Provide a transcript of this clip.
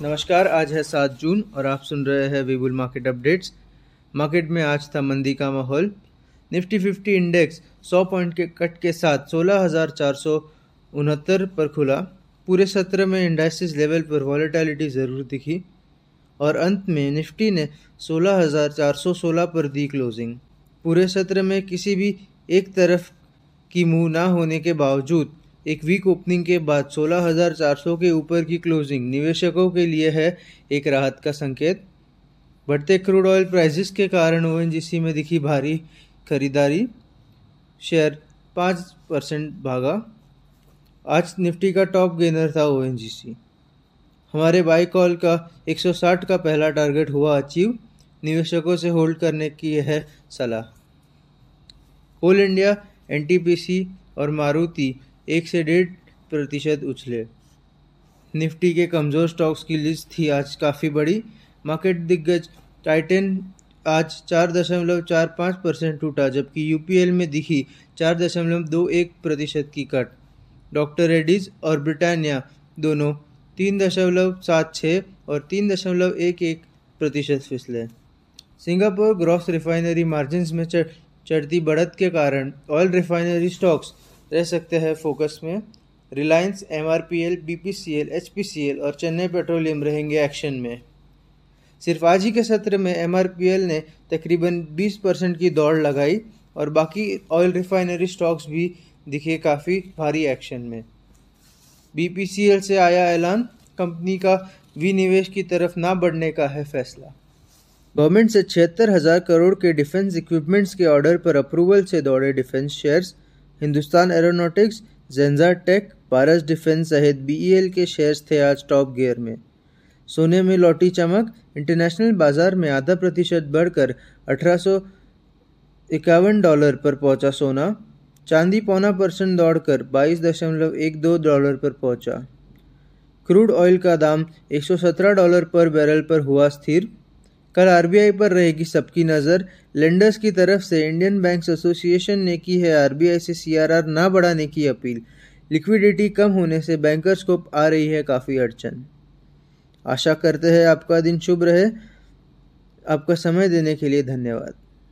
नमस्कार, आज है 7 जून और आप सुन रहे हैं विबुल मार्केट अपडेट्स। मार्केट में आज था मंदी का माहौल। निफ्टी 50 इंडेक्स 100 पॉइंट के कट के साथ 16,469 पर खुला। पूरे सत्र में इंडाइसिस लेवल पर वॉलेटिलिटी ज़रूर दिखी और अंत में निफ्टी ने 16,416 पर दी क्लोजिंग। पूरे सत्र में किसी भी एक तरफ की मुँह ना होने के बावजूद एक वीक ओपनिंग के बाद 16,400 के ऊपर की क्लोजिंग निवेशकों के लिए है एक राहत का संकेत। बढ़ते क्रूड ऑयल प्राइसेस के कारण ओएनजीसी में दिखी भारी खरीदारी, शेयर 5% भागा। आज निफ्टी का टॉप गेनर था ओएनजीसी। हमारे बाइकॉल का 160 का पहला टारगेट हुआ अचीव। निवेशकों से होल्ड करने की है सलाह। होल इंडिया एनटीपीसी और मारुति 1 से 1.5% उछले। निफ्टी के कमज़ोर स्टॉक्स की लिस्ट थी आज काफ़ी बड़ी। मार्केट दिग्गज टाइटन आज 4.45% टूटा, जबकि यूपीएल में दिखी 4.21% की कट। डॉक्टर रेड्डीज और ब्रिटानिया दोनों 3.76 और 3.11% फिसले। सिंगापुर ग्रॉस रिफाइनरी मार्जिन्स में चढ़ती बढ़त के कारण ऑयल रिफाइनरी स्टॉक्स रह सकते हैं फोकस में। रिलायंस, एमआरपीएल, बीपीसीएल, एचपीसीएल और चेन्नई पेट्रोलियम रहेंगे एक्शन में। सिर्फ आज ही के सत्र में एमआरपीएल ने तकरीबन 20% की दौड़ लगाई और बाकी ऑयल रिफाइनरी स्टॉक्स भी दिखे काफ़ी भारी एक्शन में। बीपीसीएल से आया ऐलान, कंपनी का विनिवेश की तरफ ना बढ़ने का है फैसला। गवर्नमेंट से 76,000 करोड़ के डिफेंस इक्विपमेंट्स के ऑर्डर पर अप्रूवल से दौड़े डिफेंस शेयर्स। हिंदुस्तान एरोनॉटिक्स, जेंजा टेक, पारस डिफेंस सहित बीईएल के शेयर्स थे आज टॉप गियर में। सोने में लौटी चमक, इंटरनेशनल बाजार में 0.5% बढ़कर $1,851 पर पहुंचा सोना। चांदी 0.25% दौड़कर $22.12 पर पहुंचा। क्रूड ऑयल का दाम $117 पर बैरल पर हुआ स्थिर। कल आरबीआई पर रहेगी सबकी नज़र। लेंडर्स की तरफ से इंडियन बैंक्स एसोसिएशन ने की है आरबीआई से सीआरआर ना बढ़ाने की अपील। लिक्विडिटी कम होने से बैंकर्स को आ रही है काफ़ी अड़चन। आशा करते हैं आपका दिन शुभ रहे। आपका समय देने के लिए धन्यवाद।